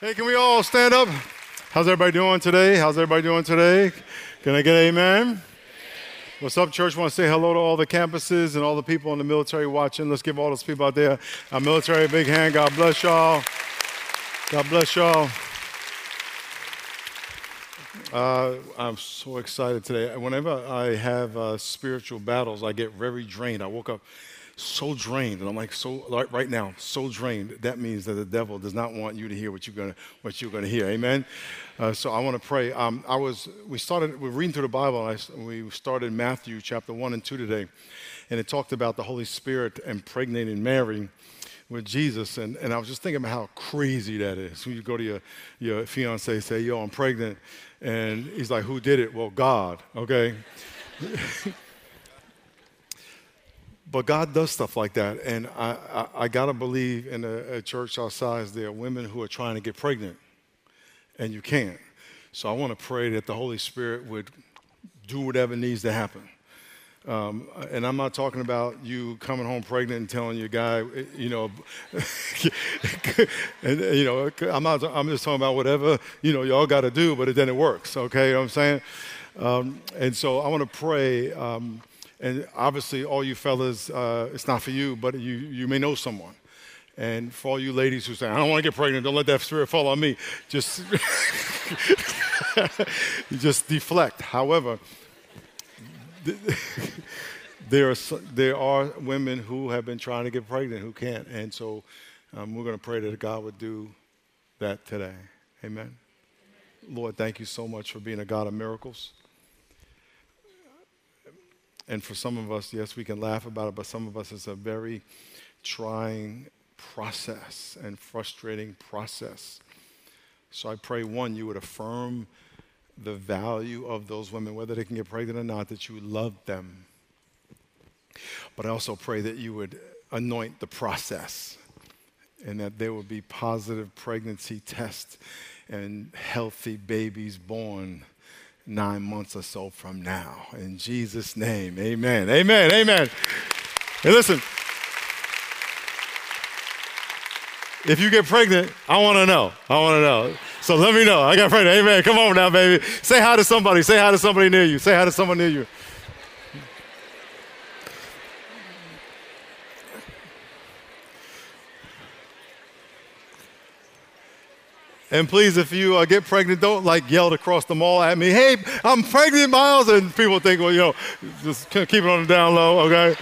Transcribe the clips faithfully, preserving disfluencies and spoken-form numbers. Hey, can we all stand up? How's everybody doing today? How's everybody doing today? Can I get an amen? Amen. What's up, church? I want to say hello to all the campuses and all the people in the military watching. Let's give all those people out there our military a big hand. God bless y'all. God bless y'all. Uh, I'm so excited today. Whenever I have uh, spiritual battles, I get very drained. I woke up so drained, and I'm like, so like right now, so drained. That means that the devil does not want you to hear what you're gonna what you're gonna hear. Amen. Uh, so I want to pray. Um, I was we started we we're reading through the Bible, and I, we started Matthew chapter one and two today, and it talked about the Holy Spirit impregnating Mary with Jesus, and, and I was just thinking about how crazy that is. When you go to your your fiance, say, "Yo, I'm pregnant," and he's like, "Who did it?" Well, God. Okay. But God does stuff like that, and I, I, I got to believe in a, a church our size, there are women who are trying to get pregnant, and you can't. So I want to pray that the Holy Spirit would do whatever needs to happen. Um, and I'm not talking about you coming home pregnant and telling your guy, you know, and you know, I'm not, I'm just talking about whatever, you know, y'all got to do, but then it works, okay, you know what I'm saying? Um, and so I want to pray. Um, And obviously, all you fellas, uh, it's not for you, but you, you may know someone. And for all you ladies who say, "I don't want to get pregnant, don't let that spirit fall on me," just, just deflect. However, there are, there are women who have been trying to get pregnant who can't. And so um, we're going to pray that God would do that today. Amen. Amen. Lord, thank you so much for being a God of miracles. And for some of us, yes, we can laugh about it, but some of us, it's a very trying process and frustrating process. So I pray, one, you would affirm the value of those women, whether they can get pregnant or not, that you love them. But I also pray that you would anoint the process and that there would be positive pregnancy tests and healthy babies born nine months or so from now. In Jesus' name, amen, amen, amen. And listen, if you get pregnant, I want to know. I want to know. So let me know. I got pregnant, amen. Come on now, baby. Say hi to somebody. Say hi to somebody near you. Say hi to someone near you. And please, if you uh, get pregnant, don't like yell across the mall at me, "Hey, I'm pregnant, Miles." And people think, well, you know, just keep it on the down low, okay?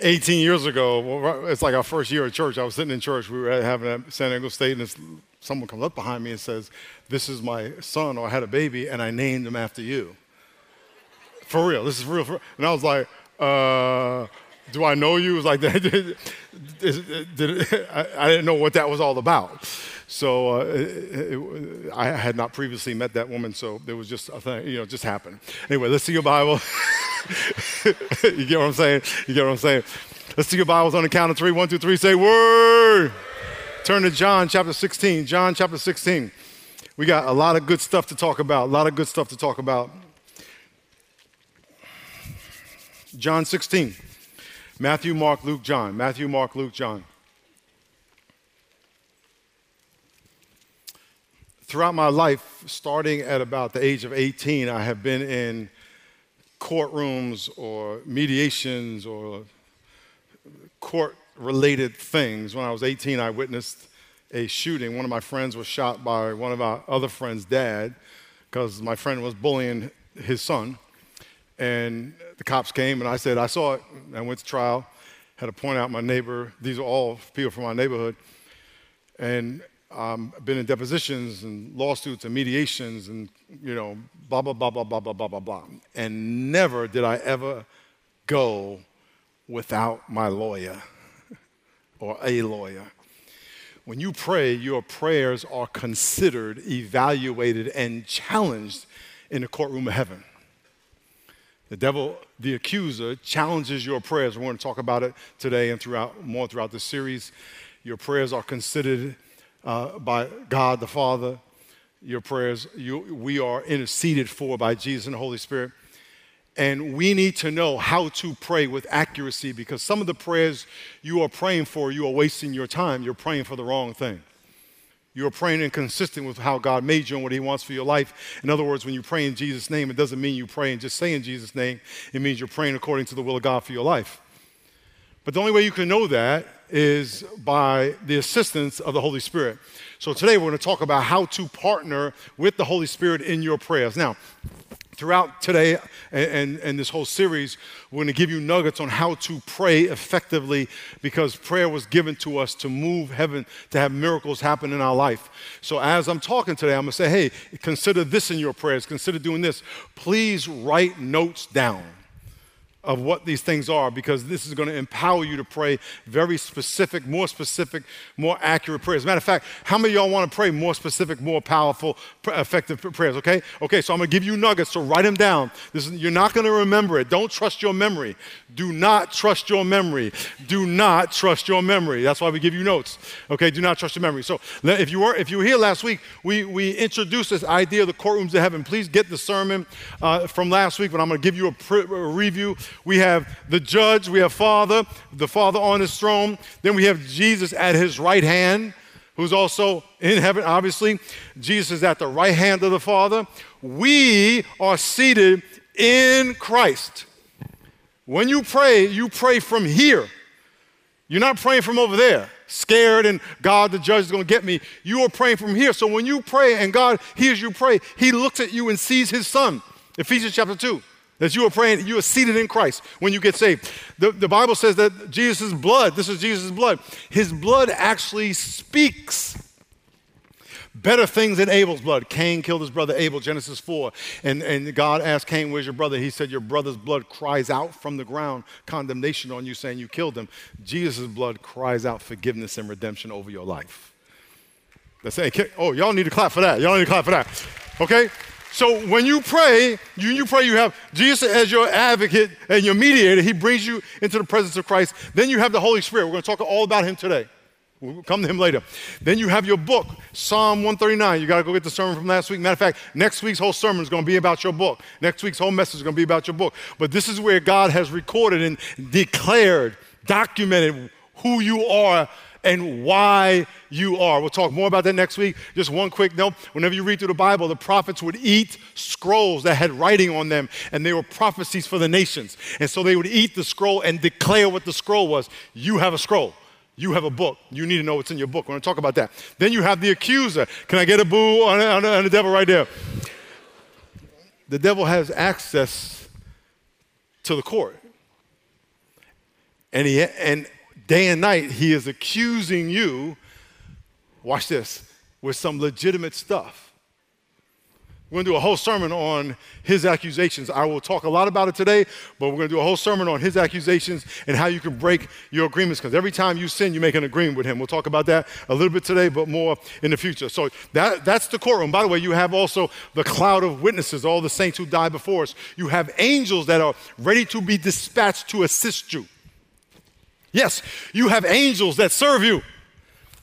eighteen years ago, well, it's like our first year at church. I was sitting in church. We were having at San Diego State, and this, someone comes up behind me and says, "This is my son," or "I had a baby, and I named him after you." For real. This is real. For, and I was like, uh... do I know you? It was like, did, did, did, I, I didn't know what that was all about. So uh, it, it, I had not previously met that woman, so there was just a thing, you know, just happened. Anyway, let's see your Bible. You get what I'm saying? You get what I'm saying? Let's see your Bibles on the count of three. One, two, three, say word. Turn to John chapter sixteen. John chapter sixteen. We got a lot of good stuff to talk about, a lot of good stuff to talk about. John sixteen. Matthew, Mark, Luke, John. Matthew, Mark, Luke, John. Throughout my life, starting at about the age of eighteen, I have been in courtrooms or mediations or court-related things. When I was eighteen, I witnessed a shooting. One of my friends was shot by one of our other friend's dad because my friend was bullying his son. And the cops came, and I said, "I saw it." I went to trial, had to point out my neighbor. These are all people from my neighborhood. And um, I've been in depositions and lawsuits and mediations and, you know, blah, blah, blah, blah, blah, blah, blah, blah, blah. And never did I ever go without my lawyer or a lawyer. When you pray, your prayers are considered, evaluated, and challenged in the courtroom of heaven. The devil, the accuser, challenges your prayers. We're going to talk about it today and throughout more throughout the series. Your prayers are considered uh, by God the Father. Your prayers, you, we are interceded for by Jesus and the Holy Spirit. And we need to know how to pray with accuracy, because some of the prayers you are praying for, you are wasting your time. You're praying for the wrong thing. You're praying inconsistent with how God made you and what he wants for your life. In other words, when you pray in Jesus' name, it doesn't mean you pray and just say in Jesus' name. It means you're praying according to the will of God for your life. But the only way you can know that is by the assistance of the Holy Spirit. So today we're going to talk about how to partner with the Holy Spirit in your prayers. Now, throughout today and, and, and this whole series, we're going to give you nuggets on how to pray effectively, because prayer was given to us to move heaven, to have miracles happen in our life. So as I'm talking today, I'm going to say, hey, consider this in your prayers. Consider doing this. Please write notes down of what these things are, because this is going to empower you to pray very specific, more specific, more accurate prayers. As a matter of fact, how many of y'all want to pray more specific, more powerful, effective prayers, okay? Okay, so I'm going to give you nuggets, so write them down. This is, you're not going to remember it. Don't trust your memory. Do not trust your memory. Do not trust your memory. That's why we give you notes, okay? Do not trust your memory. So if you were if you were here last week, we, we introduced this idea of the courtrooms of heaven. Please get the sermon uh, from last week, but I'm going to give you a, pre- a review. We have the judge, we have Father, the Father on his throne. Then we have Jesus at his right hand, who's also in heaven, obviously. Jesus is at the right hand of the Father. We are seated in Christ. When you pray, you pray from here. You're not praying from over there, scared and God, the judge, is going to get me. You are praying from here. So when you pray and God hears you pray, he looks at you and sees his son. Ephesians chapter two. That you are praying, you are seated in Christ when you get saved. The, the Bible says that Jesus' blood, this is Jesus' blood, his blood actually speaks better things than Abel's blood. Cain killed his brother Abel, Genesis four. And, and God asked Cain, where's your brother? He said, your brother's blood cries out from the ground, condemnation on you, saying you killed him. Jesus' blood cries out forgiveness and redemption over your life. That's it. Oh, y'all need to clap for that. Y'all need to clap for that. Okay? So when you pray, you, you pray, you have Jesus as your advocate and your mediator. He brings you into the presence of Christ. Then you have the Holy Spirit. We're going to talk all about him today. We'll come to him later. Then you have your book, Psalm one thirty-nine. You got to go get the sermon from last week. Matter of fact, next week's whole sermon is going to be about your book. Next week's whole message is going to be about your book. But this is where God has recorded and declared, documented who you are and why you are. We'll talk more about that next week. Just one quick note. Whenever you read through the Bible, the prophets would eat scrolls that had writing on them, and they were prophecies for the nations. And so they would eat the scroll and declare what the scroll was. You have a scroll. You have a book. You need to know what's in your book. We're going to talk about that. Then you have the accuser. Can I get a boo on, on, on the devil right there? The devil has access to the court. And he... and. Day and night, he is accusing you, watch this, with some legitimate stuff. We're going to do a whole sermon on his accusations. I will talk a lot about it today, but we're going to do a whole sermon on his accusations and how you can break your agreements, because every time you sin, you make an agreement with him. We'll talk about that a little bit today, but more in the future. So that, that's the courtroom. By the way, you have also the cloud of witnesses, all the saints who died before us. You have angels that are ready to be dispatched to assist you. Yes, you have angels that serve you.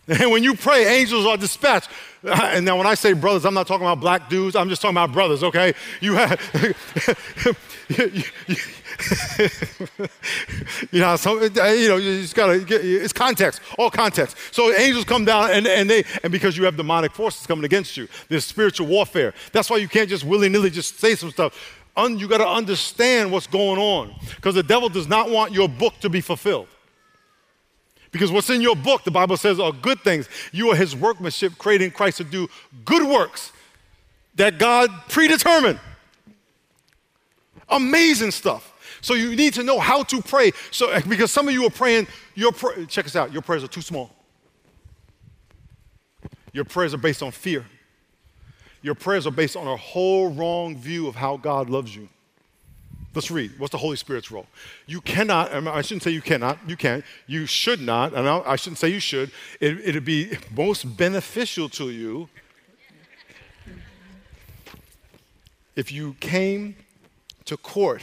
And when you pray, angels are dispatched. And now when I say brothers, I'm not talking about black dudes. I'm just talking about brothers, okay? You have... you know, so, you know, you just gotta get, it's context, all context. So angels come down and, and they, and because you have demonic forces coming against you, there's spiritual warfare. That's why you can't just willy-nilly just say some stuff. Un, you gotta understand what's going on, because the devil does not want your book to be fulfilled. Because what's in your book, the Bible says, are good things. You are his workmanship, creating Christ to do good works that God predetermined. Amazing stuff. So you need to know how to pray. So because some of you are praying, your pr- check this out, your prayers are too small. Your prayers are based on fear. Your prayers are based on a whole wrong view of how God loves you. Let's read. What's the Holy Spirit's role? You cannot, I shouldn't say you cannot, you can, you should not, and I shouldn't say you should. It, it'd be most beneficial to you if you came to court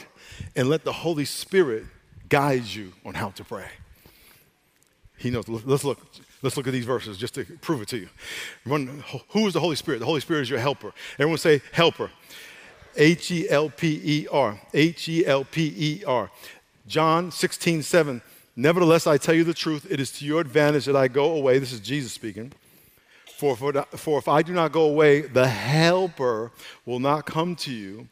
and let the Holy Spirit guide you on how to pray. He knows. Let's look. Let's look at these verses just to prove it to you. One, who is the Holy Spirit? The Holy Spirit is your helper. Everyone say helper. H E L P E R. H E L P E R. John sixteen, seven. Nevertheless, I tell you the truth, it is to your advantage that I go away. This is Jesus speaking. For, for, for if I do not go away, the helper will not come to you.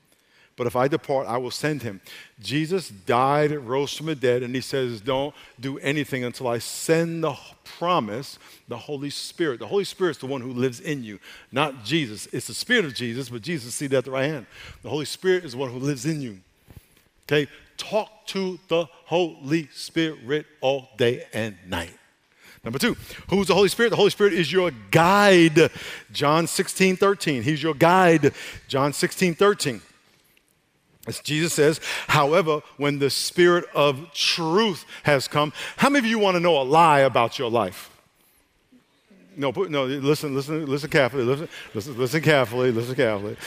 But if I depart, I will send him. Jesus died, rose from the dead, and he says, don't do anything until I send the promise, the Holy Spirit. The Holy Spirit is the one who lives in you, not Jesus. It's the Spirit of Jesus, but Jesus is seated at the right hand. The Holy Spirit is the one who lives in you. Okay? Talk to the Holy Spirit all day and night. Number two, who's the Holy Spirit? The Holy Spirit is your guide. John sixteen, thirteen. He's your guide. John sixteen, thirteen. As Jesus says, however, when the Spirit of truth has come, how many of you want to know a lie about your life? No, no. Listen, listen, listen carefully. Listen, listen, listen carefully. Listen carefully.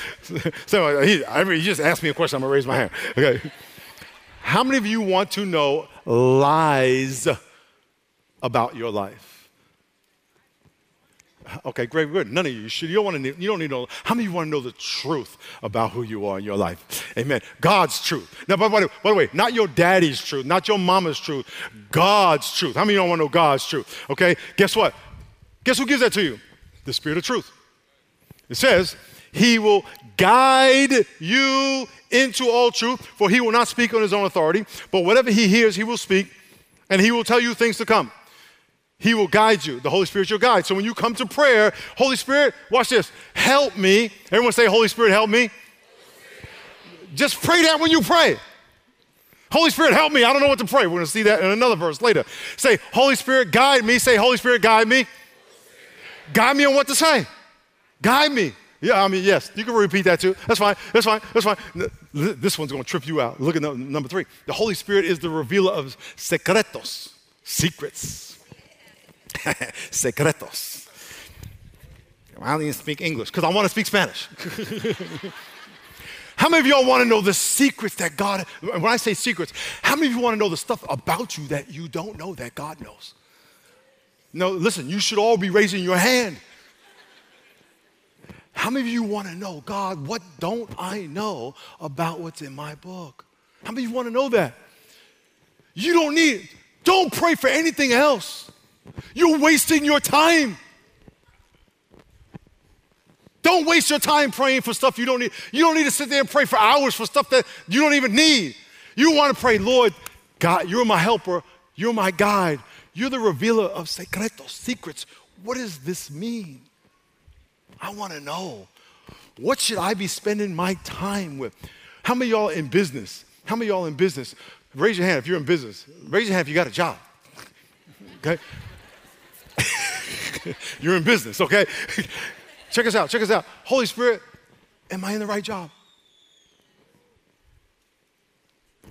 So he, I mean, he just asked me a question. I'm gonna raise my hand. Okay. How many of you want to know lies about your life? Okay, great, good. None of you. You don't want to. Need, you don't need to know. How many of you want to know the truth about who you are in your life? Amen. God's truth. Now, by, by, by the way, not your daddy's truth, not your mama's truth. God's truth. How many of you don't want to know God's truth? Okay. Guess what? Guess who gives that to you? The Spirit of Truth. It says, He will guide you into all truth, for he will not speak on his own authority, but whatever he hears, he will speak, and he will tell you things to come. He will guide you. The Holy Spirit is your guide. So when you come to prayer, Holy Spirit, watch this, help me. Everyone say, Holy Spirit, help me. Holy Spirit. Just pray that when you pray. Holy Spirit, help me. I don't know what to pray. We're going to see that in another verse later. Say, Holy Spirit, guide me. Say, Holy Spirit, guide me. Holy Spirit. Guide me on what to say. Guide me. Yeah, I mean, yes, you can repeat that too. That's fine, that's fine, that's fine. This one's gonna trip you out. Look at number three. The Holy Spirit is the revealer of secretos, secrets. Secretos. I don't even speak English because I want to speak Spanish. How many of y'all want to know the secrets that God, when I say secrets, how many of you want to know the stuff about you that you don't know that God knows? No, listen, you should all be raising your hand. How many of you want to know, God, what don't I know about what's in my book? How many of you want to know that? You don't need, don't pray for anything else. You're wasting your time. Don't waste your time praying for stuff you don't need. You don't need to sit there and pray for hours for stuff that you don't even need. You want to pray, Lord, God, you're my helper. You're my guide. You're the revealer of secretos, secrets. What does this mean? I want to know, what should I be spending my time with? How many of y'all in business? How many of y'all in business? Raise your hand if you're in business. Raise your hand if you got a job, okay? You're in business, okay? Check us out, check us out. Holy Spirit, am I in the right job?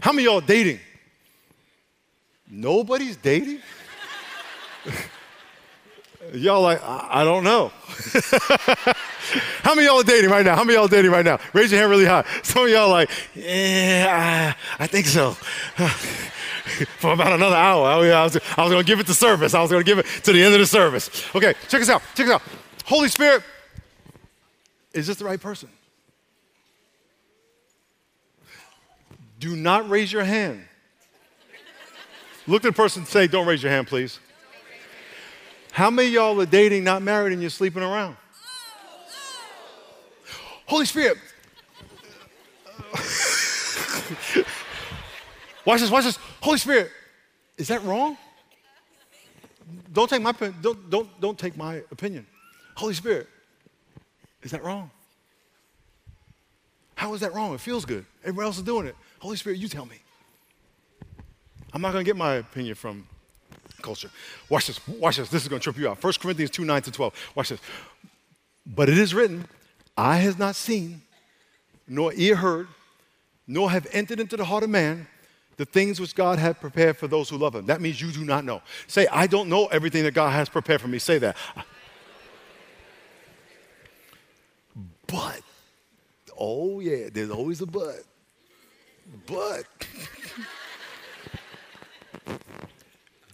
How many of y'all dating? Nobody's dating? Y'all like, I, I don't know. How many of y'all are dating right now? How many of y'all are dating right now? Raise your hand really high. Some of y'all are like, yeah, I, I think so. For about another hour. I was, I was going to give it to service. I was going to give it to the end of the service. Okay, check us out. Check us out. Holy Spirit, is this the right person? Do not raise your hand. Look at the person and say, don't raise your hand, please. How many of y'all are dating, not married, and you're sleeping around? Oh, oh. Holy Spirit. Watch this, watch this. Holy Spirit, is that wrong? Don't take my, don't, don't, don't take my opinion. Holy Spirit, is that wrong? How is that wrong? It feels good. Everybody else is doing it. Holy Spirit, you tell me. I'm not going to get my opinion from culture. Watch this. Watch this. This is going to trip you out. First Corinthians two, nine to twelve. Watch this. But it is written, eye has not seen, nor ear heard, nor have entered into the heart of man the things which God hath prepared for those who love him. That means you do not know. Say, I don't know everything that God has prepared for me. Say that. But, oh yeah, there's always a but. But.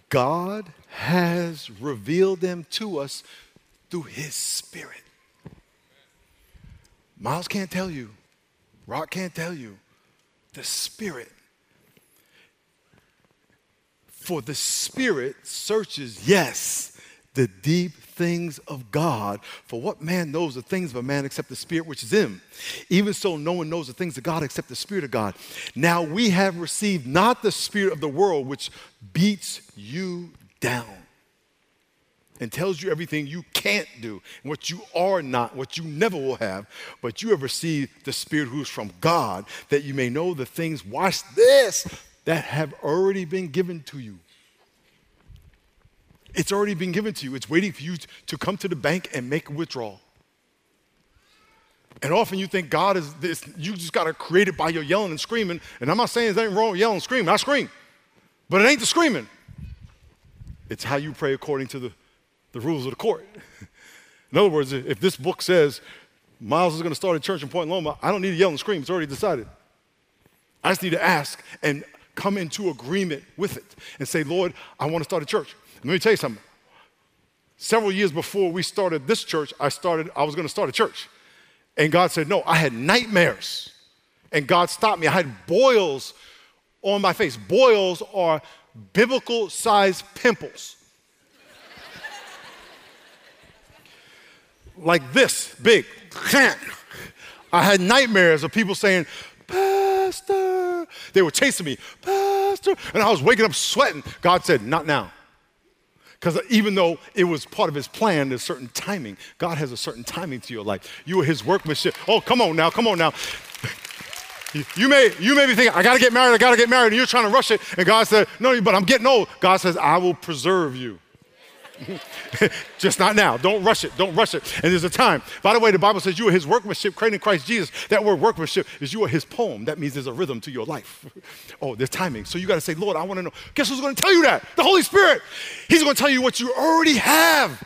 God has revealed them to us through his Spirit. Miles can't tell you Rock can't tell you. The Spirit. For the Spirit searches, yes, the deep things of God. For what man knows the things of a man except the Spirit which is in him? Even so, no one knows the things of God except the Spirit of God. Now we have received not the spirit of the world, which beats you down and tells you everything you can't do, and what you are not, what you never will have, but you have received the Spirit who is from God, that you may know the things, watch this, that have already been given to you. It's already been given to you. It's waiting for you to come to the bank and make a withdrawal. And often you think God is this, you just got to create it by your yelling and screaming, and I'm not saying there's anything wrong with yelling and screaming. I scream, but it ain't the screaming. It's how you pray according to the The rules of the court. In other words, if this book says Miles is going to start a church in Point Loma, I don't need to yell and scream. It's already decided. I just need to ask and come into agreement with it and say, Lord, I want to start a church. And let me tell you something. Several years before we started this church, I started, I was going to start a church. And God said, no, I had nightmares. And God stopped me. I had boils on my face. Boils are biblical-sized pimples. Like this, big. I had nightmares of people saying, Pastor. They were chasing me, Pastor. And I was waking up sweating. God said, not now. Because even though it was part of his plan, there's certain timing. God has a certain timing to your life. You are his workmanship. Oh, come on now, come on now. You may, you may be thinking, I got to get married, I got to get married. And you're trying to rush it. And God said, no, but I'm getting old. God says, I will preserve you. Just not now. Don't rush it. Don't rush it. And there's a time. By the way, the Bible says you are his workmanship, created in Christ Jesus. That word workmanship is you are his poem. That means there's a rhythm to your life. Oh, there's timing. So you got to say, Lord, I want to know. Guess who's going to tell you that? The Holy Spirit. He's going to tell you what you already have,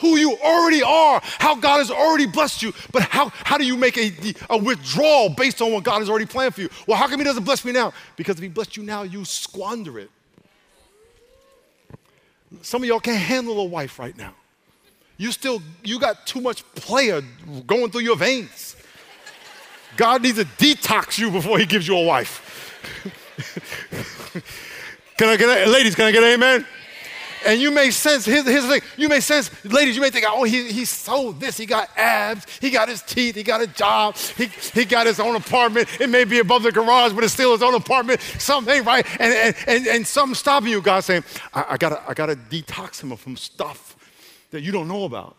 who you already are, how God has already blessed you. But how, how do you make a, a withdrawal based on what God has already planned for you? Well, how come he doesn't bless me now? Because if he blessed you now, you squander it. Some of y'all can't handle a wife right now. You still, you got too much player going through your veins. God needs to detox you before he gives you a wife. Can I get a, ladies, can I get an amen? And you may sense, here's, here's the thing, you may sense, ladies, you may think, oh, he, he sold this. He got abs. He got his teeth. He got a job. He, he got his own apartment. It may be above the garage, but it's still his own apartment. Something ain't right. And, and, and, and something's stopping you. God's saying, I, I gotta, I gotta detox him from stuff that you don't know about.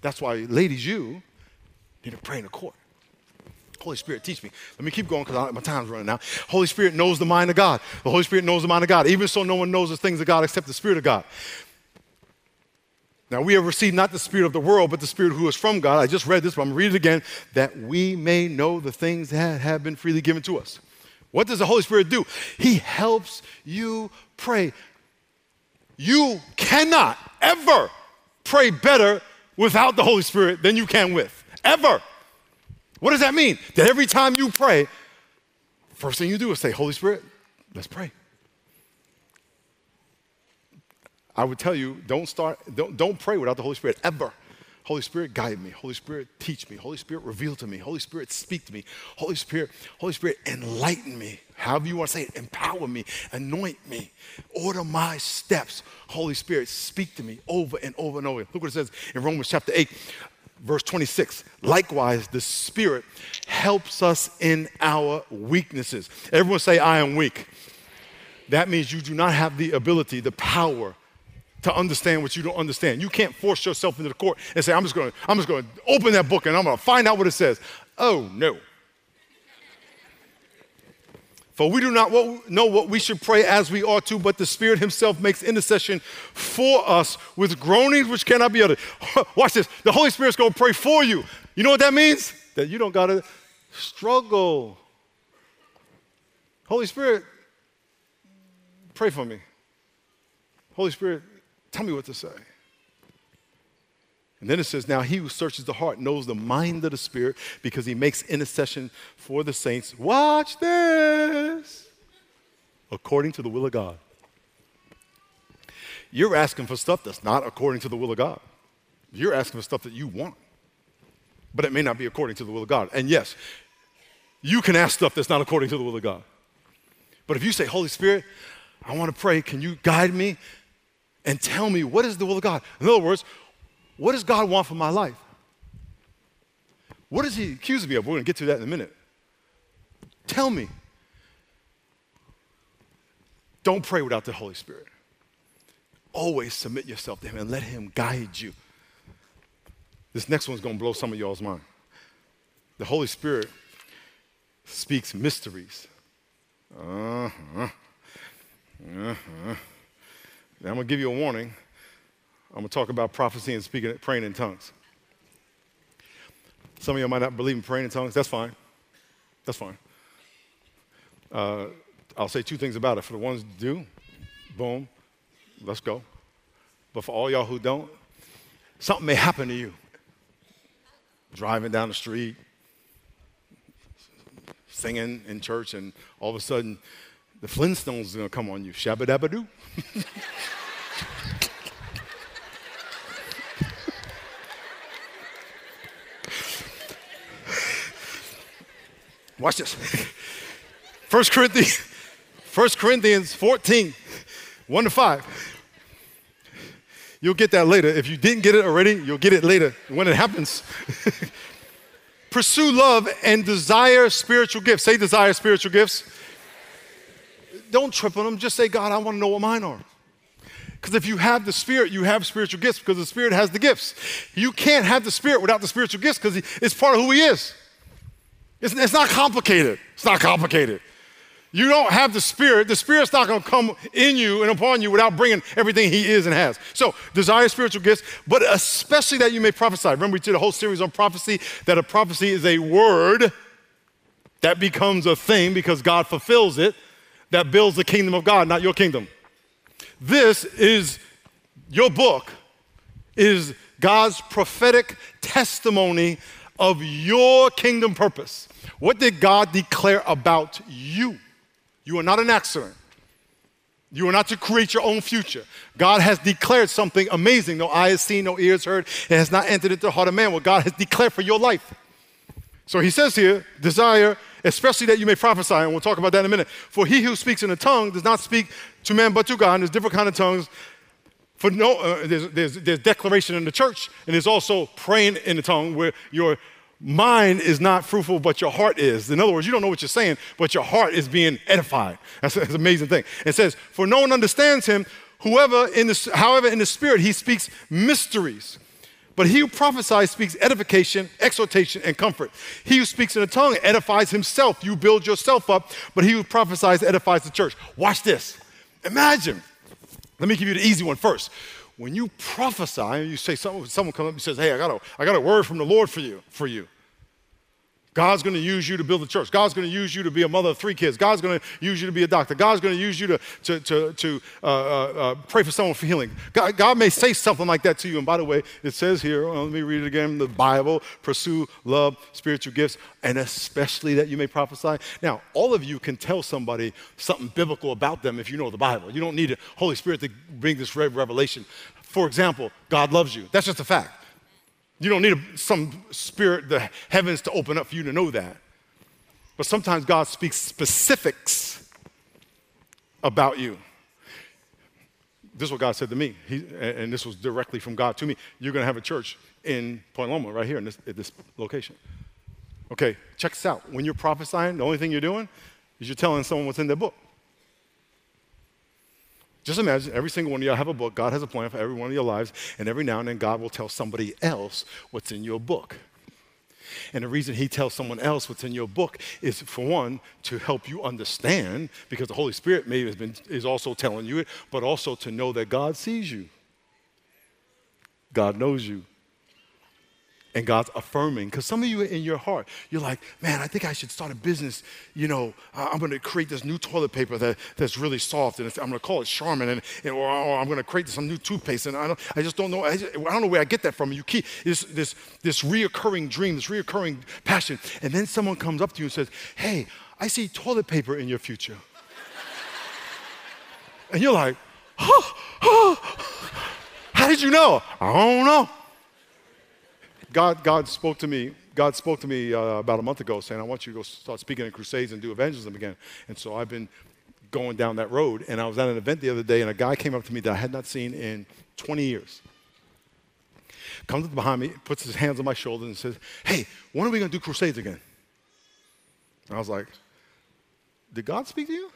That's why, ladies, you need to pray in the court. Holy Spirit, teach me. Let me keep going because my time's running out. Holy Spirit knows the mind of God. The Holy Spirit knows the mind of God. Even so, no one knows the things of God except the Spirit of God. Now, we have received not the spirit of the world, but the Spirit who is from God. I just read this, but I'm going to read it again. That we may know the things that have been freely given to us. What does the Holy Spirit do? He helps you pray. You cannot ever pray better without the Holy Spirit than you can with. Ever. What does that mean? That every time you pray, first thing you do is say, Holy Spirit, let's pray. I would tell you, don't start, don't, don't pray without the Holy Spirit, ever. Holy Spirit, guide me. Holy Spirit, teach me. Holy Spirit, reveal to me. Holy Spirit, speak to me. Holy Spirit, Holy Spirit, enlighten me. However you want to say it, empower me, anoint me, order my steps. Holy Spirit, speak to me over and over and over. Look what it says in Romans chapter eight. Verse twenty-six, likewise, the Spirit helps us in our weaknesses. Everyone say, I am weak. That means you do not have the ability, the power to understand what you don't understand. You can't force yourself into the court and say, I'm just going to, I'm just going to open that book and I'm going to find out what it says. Oh, no. For we do not know what we should pray as we ought to, but the Spirit himself makes intercession for us with groanings which cannot be uttered. Watch this. The Holy Spirit's going to pray for you. You know what that means? That you don't got to struggle. Holy Spirit, pray for me. Holy Spirit, tell me what to say. And then it says, now he who searches the heart knows the mind of the Spirit because he makes intercession for the saints. Watch this. According to the will of God. You're asking for stuff that's not according to the will of God. You're asking for stuff that you want, but it may not be according to the will of God. And yes, you can ask stuff that's not according to the will of God. But if you say, Holy Spirit, I want to pray, can you guide me and tell me what is the will of God? In other words, what does God want for my life? What does he accuse me of? We're going to get to that in a minute. Tell me. Don't pray without the Holy Spirit. Always submit yourself to him and let him guide you. This next one's going to blow some of y'all's mind. The Holy Spirit speaks mysteries. Uh-huh. Uh-huh. Now I'm going to give you a warning. I'm going to talk about prophecy and speaking, praying in tongues. Some of you might not believe in praying in tongues. That's fine. That's fine. Uh, I'll say two things about it. For the ones who do, boom, let's go. But for all y'all who don't, something may happen to you. Driving down the street, singing in church, and all of a sudden, the Flintstones are going to come on you. Shabba-dabba-doo. Watch this. First Corinthians fourteen, one to five. You'll get that later. If you didn't get it already, you'll get it later when it happens. Pursue love and desire spiritual gifts. Say desire spiritual gifts. Don't trip on them. Just say, God, I want to know what mine are. Because if you have the Spirit, you have spiritual gifts because the Spirit has the gifts. You can't have the Spirit without the spiritual gifts because it's part of who he is. It's, it's not complicated. It's not complicated. You don't have the Spirit. The Spirit's not going to come in you and upon you without bringing everything he is and has. So desire spiritual gifts, but especially that you may prophesy. Remember, we did a whole series on prophecy, that a prophecy is a word that becomes a thing because God fulfills it, that builds the kingdom of God, not your kingdom. This is, your book is God's prophetic testimony of your kingdom purpose. What did God declare about you? You are not an accident. You are not to create your own future. God has declared something amazing. No eye has seen, no ear has heard. It has not entered into the heart of man. What God has declared for your life. So he says here, desire, especially that you may prophesy, and we'll talk about that in a minute. For he who speaks in a tongue does not speak to man but to God, and there's different kinds of tongues. For no, uh, there's, there's, there's declaration in the church, and there's also praying in the tongue where your mind is not fruitful, but your heart is. In other words, you don't know what you're saying, but your heart is being edified. That's, that's an amazing thing. It says, for no one understands him, whoever in the, however in the Spirit he speaks mysteries. But he who prophesies speaks edification, exhortation, and comfort. He who speaks in a tongue edifies himself. You build yourself up, but he who prophesies edifies the church. Watch this. Imagine. Let me give you the easy one first. When you prophesy, and you say something, someone comes up and says, hey, I got a, I got a word from the Lord for you, for you. God's going to use you to build a church. God's going to use you to be a mother of three kids. God's going to use you to be a doctor. God's going to use you to, to, to, to uh, uh, pray for someone for healing. God, God may say something like that to you. And by the way, it says here, well, let me read it again, the Bible, pursue love, spiritual gifts, and especially that you may prophesy. Now, all of you can tell somebody something biblical about them if you know the Bible. You don't need the Holy Spirit to bring this revelation. For example, God loves you. That's just a fact. You don't need a, some spirit, the heavens to open up for you to know that. But sometimes God speaks specifics about you. This is what God said to me, he, and this was directly from God to me. You're going to have a church in Point Loma right here in this, at this location. Okay, check this out. When you're prophesying, the only thing you're doing is you're telling someone what's in their book. Just imagine every single one of y'all have a book. God has a plan for every one of your lives. And every now and then God will tell somebody else what's in your book. And the reason he tells someone else what's in your book is, for one, to help you understand, because the Holy Spirit maybe has been, is also telling you it, but also to know that God sees you. God knows you. And God's affirming, because some of you in your heart, you're like, man, I think I should start a business. You know, I'm going to create this new toilet paper that, that's really soft, and it's, I'm going to call it Charmin, and, and or, or I'm going to create some new toothpaste, and I don't, I just don't know, I, just, I don't know where I get that from. You keep this, this, this reoccurring dream, this reoccurring passion, and then someone comes up to you and says, hey, I see toilet paper in your future, and you're like, oh, oh, how did you know? I don't know. God, God spoke to me God spoke to me uh, about a month ago saying, I want you to go start speaking in crusades and do evangelism again. And so I've been going down that road. And I was at an event the other day, and a guy came up to me that I had not seen in twenty years. Comes up behind me, puts his hands on my shoulders, and says, hey, when are we going to do crusades again? And I was like, did God speak to you?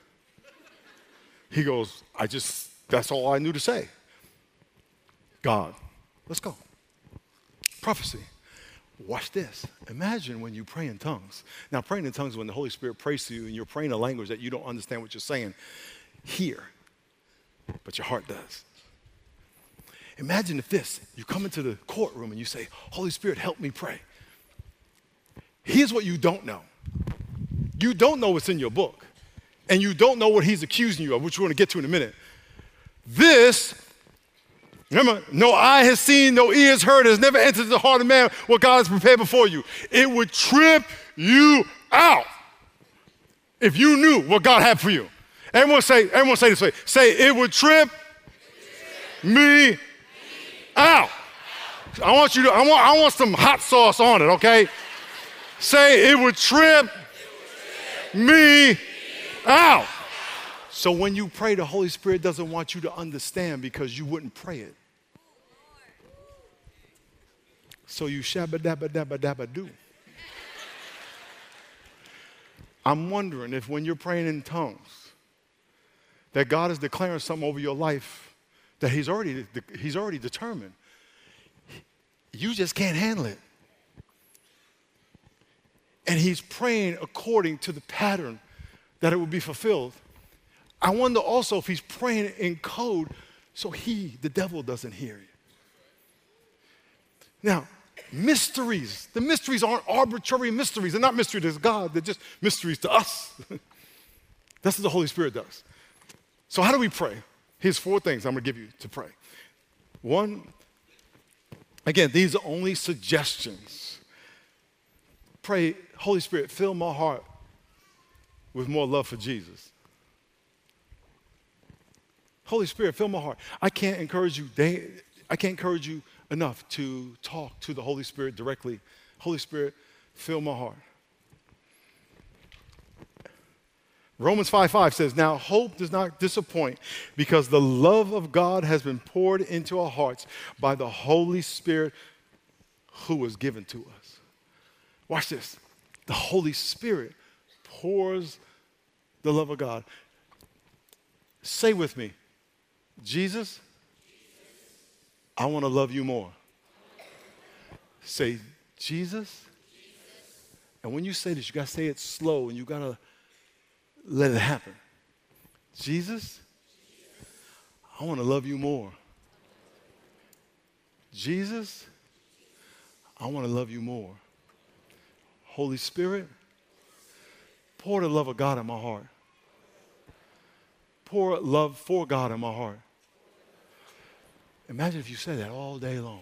He goes, I just, that's all I knew to say. God, let's go. Prophecy. Watch this. Imagine when you pray in tongues. Now, praying in tongues is when the Holy Spirit prays to you and you're praying a language that you don't understand what you're saying here, but your heart does. Imagine if this, you come into the courtroom and you say, Holy Spirit, help me pray. Here's what you don't know. You don't know what's in your book, and you don't know what he's accusing you of, which we're going to get to in a minute. This, remember, no eye has seen, no ear has heard, has never entered the heart of man what God has prepared before you. It would trip you out if you knew what God had for you. Everyone say, everyone say this way. Say, it would trip me out. I want you to, I want, I want some hot sauce on it, okay? Say, it would trip me out. So when you pray, the Holy Spirit doesn't want you to understand because you wouldn't pray it. So you shabba dabba dabba dabba do. I'm wondering if when you're praying in tongues, that God is declaring something over your life that He's already He's already determined. You just can't handle it. And he's praying according to the pattern that it would be fulfilled. I wonder also if he's praying in code so he, the devil, doesn't hear you. Now, mysteries. The mysteries aren't arbitrary mysteries. They're not mysteries to God. They're just mysteries to us. That's what the Holy Spirit does. So how do we pray? Here's four things I'm going to give you to pray. One, again, these are only suggestions. Pray, Holy Spirit, fill my heart with more love for Jesus. Holy Spirit, fill my heart. I can't encourage you, I can't encourage you enough to talk to the Holy Spirit directly. Holy Spirit, fill my heart. Romans five five says, now hope does not disappoint because the love of God has been poured into our hearts by the Holy Spirit who was given to us. Watch this. The Holy Spirit pours the love of God. Say with me, Jesus, I want to love you more. Say, Jesus. And when you say this, you got to say it slow and you got to let it happen. Jesus, I want to love you more. Jesus, I want to love you more. Holy Spirit, pour the love of God in my heart. Pour love for God in my heart. Imagine if you said that all day long.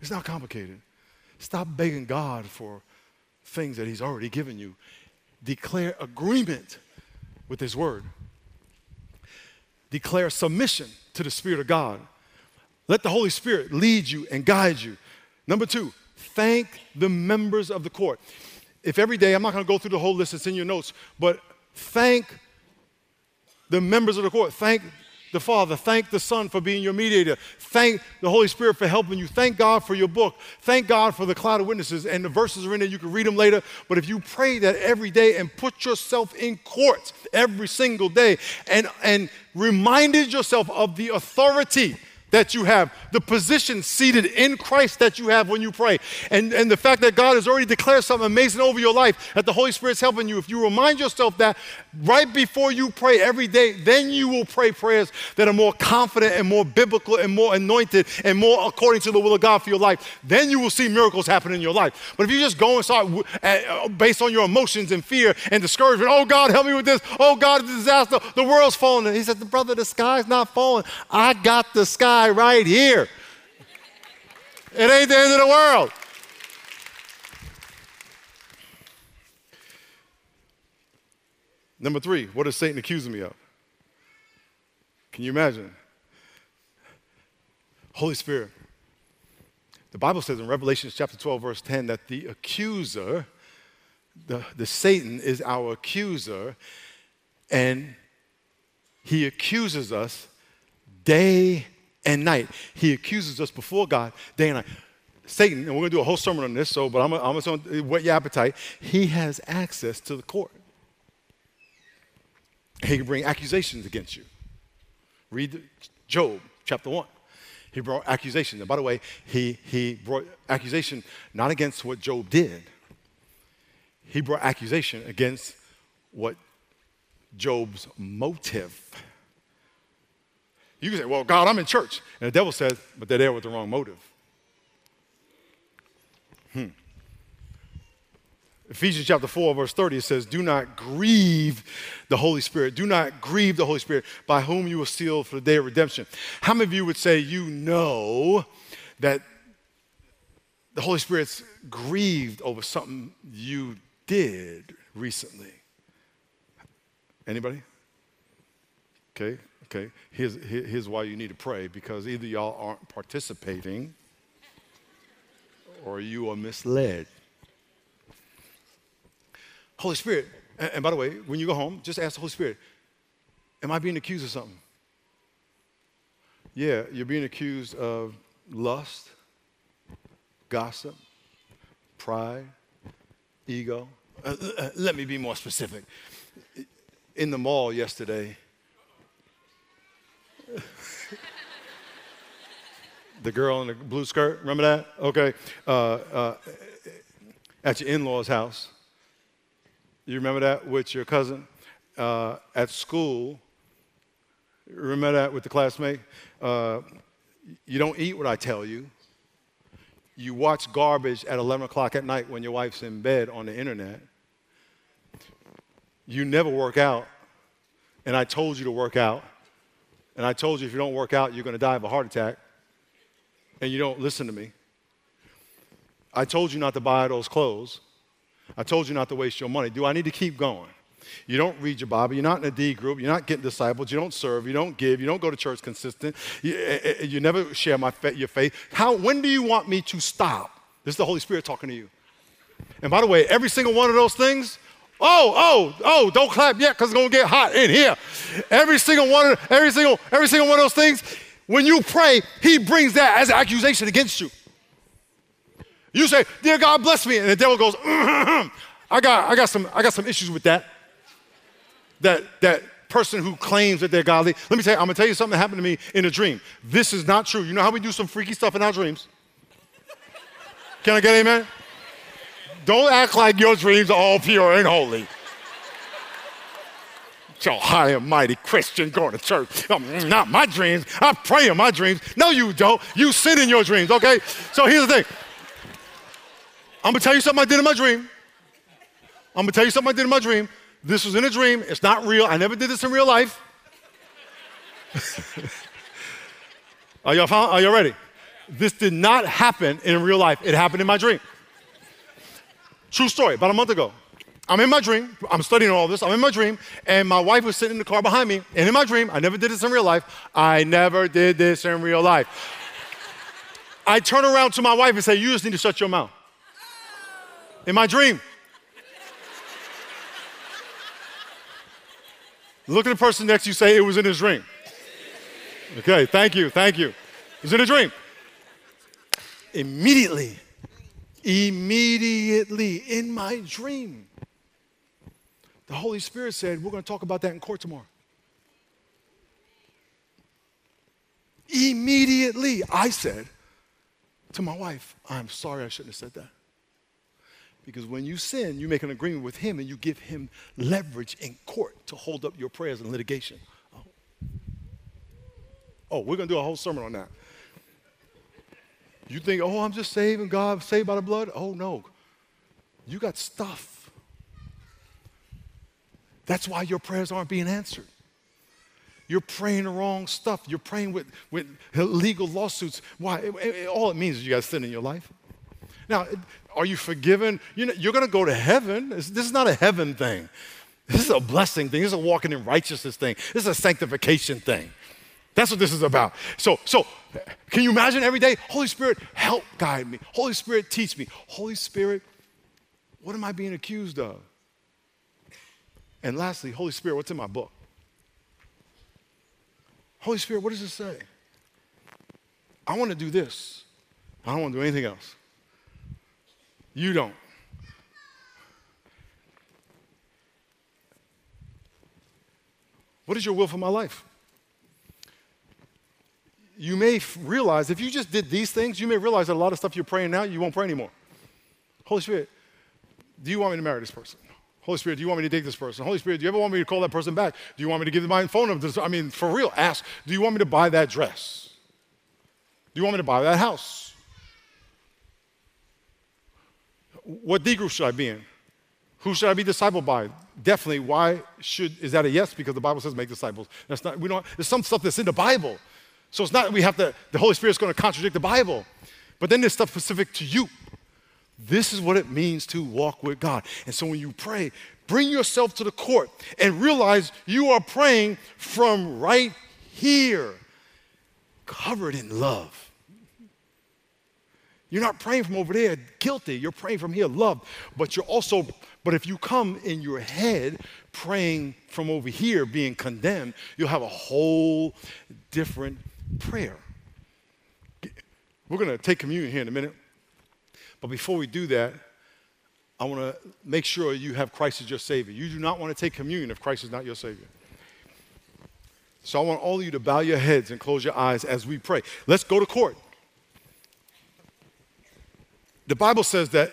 It's not complicated. Stop begging God for things that He's already given you. Declare agreement with His word. Declare submission to the Spirit of God. Let the Holy Spirit lead you and guide you. Number two, thank the members of the court. If every day, I'm not going to go through the whole list, it's in your notes, but thank the members of the court. Thank the Father. Thank the Son for being your mediator. Thank the Holy Spirit for helping you. Thank God for your book. Thank God for the cloud of witnesses. And the verses are in there. You can read them later. But if you pray that every day and put yourself in court every single day and, and reminded yourself of the authority that you have, the position seated in Christ that you have when you pray, and, and the fact that God has already declared something amazing over your life, that the Holy Spirit's helping you. If you remind yourself that right before you pray every day, then you will pray prayers that are more confident and more biblical and more anointed and more according to the will of God for your life. Then you will see miracles happen in your life. But if you just go and start based on your emotions and fear and discouragement, oh God, help me with this. Oh God, it's a disaster. The world's falling. He said, brother, the sky's not falling. I got the sky right here. It ain't the end of the world. Number three, what is Satan accusing me of? Can you imagine? Holy Spirit, The Bible says in Revelation chapter twelve, verse ten, that the accuser, the, the Satan is our accuser, and he accuses us day and night. He accuses us before God day and night. Satan, and we're going to do a whole sermon on this, so, but I'm, I'm just going to whet your appetite. He has access to the court. He can bring accusations against you. Read Job chapter one. He brought accusation. And by the way, he, he brought accusation not against what Job did. He brought accusation against what Job's motive. You can say, well, God, I'm in church. And the devil says, but they're there with the wrong motive. Hmm. Ephesians chapter four, verse thirty, it says, do not grieve the Holy Spirit. Do not grieve the Holy Spirit by whom you were sealed for the day of redemption. How many of you would say you know that the Holy Spirit's grieved over something you did recently? Anybody? Okay, okay. Here's, here's why you need to pray, because either y'all aren't participating or you are misled. Holy Spirit, and by the way, when you go home, just ask the Holy Spirit, am I being accused of something? Yeah, you're being accused of lust, gossip, pride, ego. Uh, uh, let me be more specific. In the mall yesterday, the girl in the blue skirt, remember that? Okay. Uh, uh, at your in-laws' house. You remember that with your cousin? Uh, at school, remember that with the classmate? Uh, you don't eat what I tell you. You watch garbage at eleven o'clock at night when your wife's in bed on the internet. You never work out, and I told you to work out. And I told you if you don't work out, you're going to die of a heart attack, and you don't listen to me. I told you not to buy those clothes. I told you not to waste your money. Do I need to keep going? You don't read your Bible. You're not in a D group. You're not getting disciples. You don't serve. You don't give. You don't go to church consistent. You, you never share my your faith. How? When do you want me to stop? This is the Holy Spirit talking to you. And by the way, every single one of those things, oh, oh, oh, don't clap yet because it's going to get hot in here. Every single one of every single, every single one of those things, when you pray, he brings that as an accusation against you. You say, dear God, bless me. And the devil goes, mm-hmm. I got, I got some, I got some issues with that. That, that person who claims that they're godly. Let me tell you, I'm going to tell you something that happened to me in a dream. This is not true. You know how we do some freaky stuff in our dreams? Can I get amen? Don't act like your dreams are all pure and holy. Your high and mighty Christian going to church. I'm not my dreams. I pray in my dreams. No, you don't. You sin in your dreams, okay? So here's the thing. I'm going to tell you something I did in my dream. I'm going to tell you something I did in my dream. This was in a dream. It's not real. I never did this in real life. Are y'all found, are y'all ready? This did not happen in real life. It happened in my dream. True story. About a month ago, I'm in my dream. I'm studying all this. I'm in my dream, and my wife was sitting in the car behind me. And in my dream, I never did this in real life. I never did this in real life. I turn around to my wife and say, you just need to shut your mouth. In my dream. Look at the person next to you, say it was in his dream. Okay, thank you, thank you. It was in a dream. Immediately, immediately in my dream, the Holy Spirit said, we're going to talk about that in court tomorrow. Immediately, I said to my wife, I'm sorry I shouldn't have said that. Because when you sin, you make an agreement with him and you give him leverage in court to hold up your prayers in litigation. Oh, oh we're going to do a whole sermon on that. You think, oh, I'm just saved and God, I'm saved by the blood. Oh, no. You got stuff. That's why your prayers aren't being answered. You're praying the wrong stuff. You're praying with, with illegal lawsuits. Why? It, it, all it means is you got sin in your life. Now, are you forgiven? You know, you're going to go to heaven. This, this is not a heaven thing. This is a blessing thing. This is a walking in righteousness thing. This is a sanctification thing. That's what this is about. So, so can you imagine every day? Holy Spirit, help guide me. Holy Spirit, teach me. Holy Spirit, what am I being accused of? And lastly, Holy Spirit, what's in my book? Holy Spirit, what does it say? I want to do this. I don't want to do anything else. You don't. What is your will for my life? You may f- realize, if you just did these things, you may realize that a lot of stuff you're praying now, you won't pray anymore. Holy Spirit, do you want me to marry this person? Holy Spirit, do you want me to date this person? Holy Spirit, do you ever want me to call that person back? Do you want me to give them my phone number? I mean, for real, ask, do you want me to buy that dress? Do you want me to buy that house? What D group should I be in? Who should I be discipled by? Definitely, why should, is that a yes? Because the Bible says make disciples. That's not, we don't, there's some stuff that's in the Bible. So it's not that we have to, the Holy Spirit's going to contradict the Bible. But then there's stuff specific to you. This is what it means to walk with God. And so when you pray, bring yourself to the court and realize you are praying from right here, covered in love. You're not praying from over there, guilty. You're praying from here, love. But you're also, but if you come in your head praying from over here, being condemned, you'll have a whole different prayer. We're going to take communion here in a minute. But before we do that, I want to make sure you have Christ as your Savior. You do not want to take communion if Christ is not your Savior. So I want all of you to bow your heads and close your eyes as we pray. Let's go to court. The Bible says that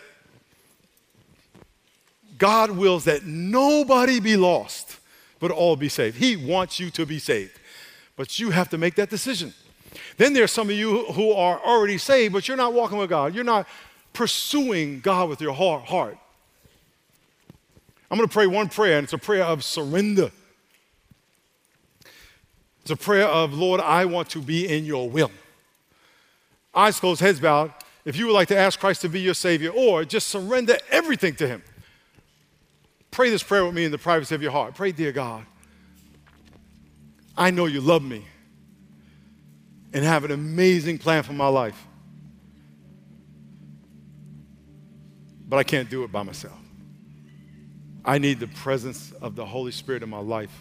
God wills that nobody be lost, but all be saved. He wants you to be saved, but you have to make that decision. Then there's some of you who are already saved, but you're not walking with God. You're not pursuing God with your heart. I'm going to pray one prayer, and it's a prayer of surrender. It's a prayer of, Lord, I want to be in your will. Eyes closed, heads bowed. If you would like to ask Christ to be your Savior or just surrender everything to him, pray this prayer with me in the privacy of your heart. Pray, dear God, I know you love me and have an amazing plan for my life, but I can't do it by myself. I need the presence of the Holy Spirit in my life,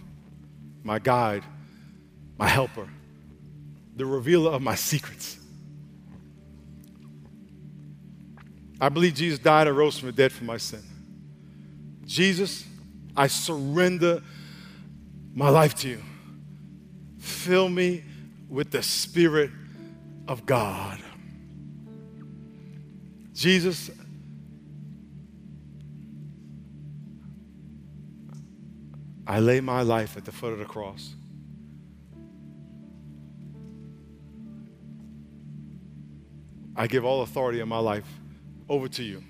my guide, my helper, the revealer of my secrets. I believe Jesus died and rose from the dead for my sin. Jesus, I surrender my life to you. Fill me with the Spirit of God. Jesus, I lay my life at the foot of the cross. I give all authority in my life over to you.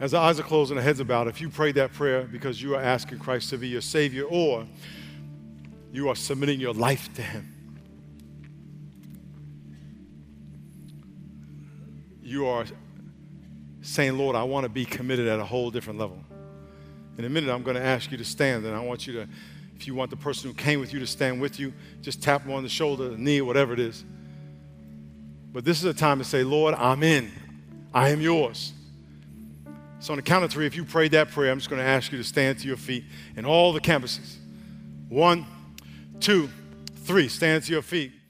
As the eyes are closed and the heads are bowed, if you prayed that prayer because you are asking Christ to be your Savior or you are submitting your life to him, you are saying, Lord, I want to be committed at a whole different level. In a minute, I'm going to ask you to stand, and I want you to, if you want the person who came with you to stand with you, just tap them on the shoulder, the knee, whatever it is. But this is a time to say, Lord, I'm in. I am yours. So on the count of three, if you prayed that prayer, I'm just going to ask you to stand to your feet in all the campuses. One, two, three. Stand to your feet.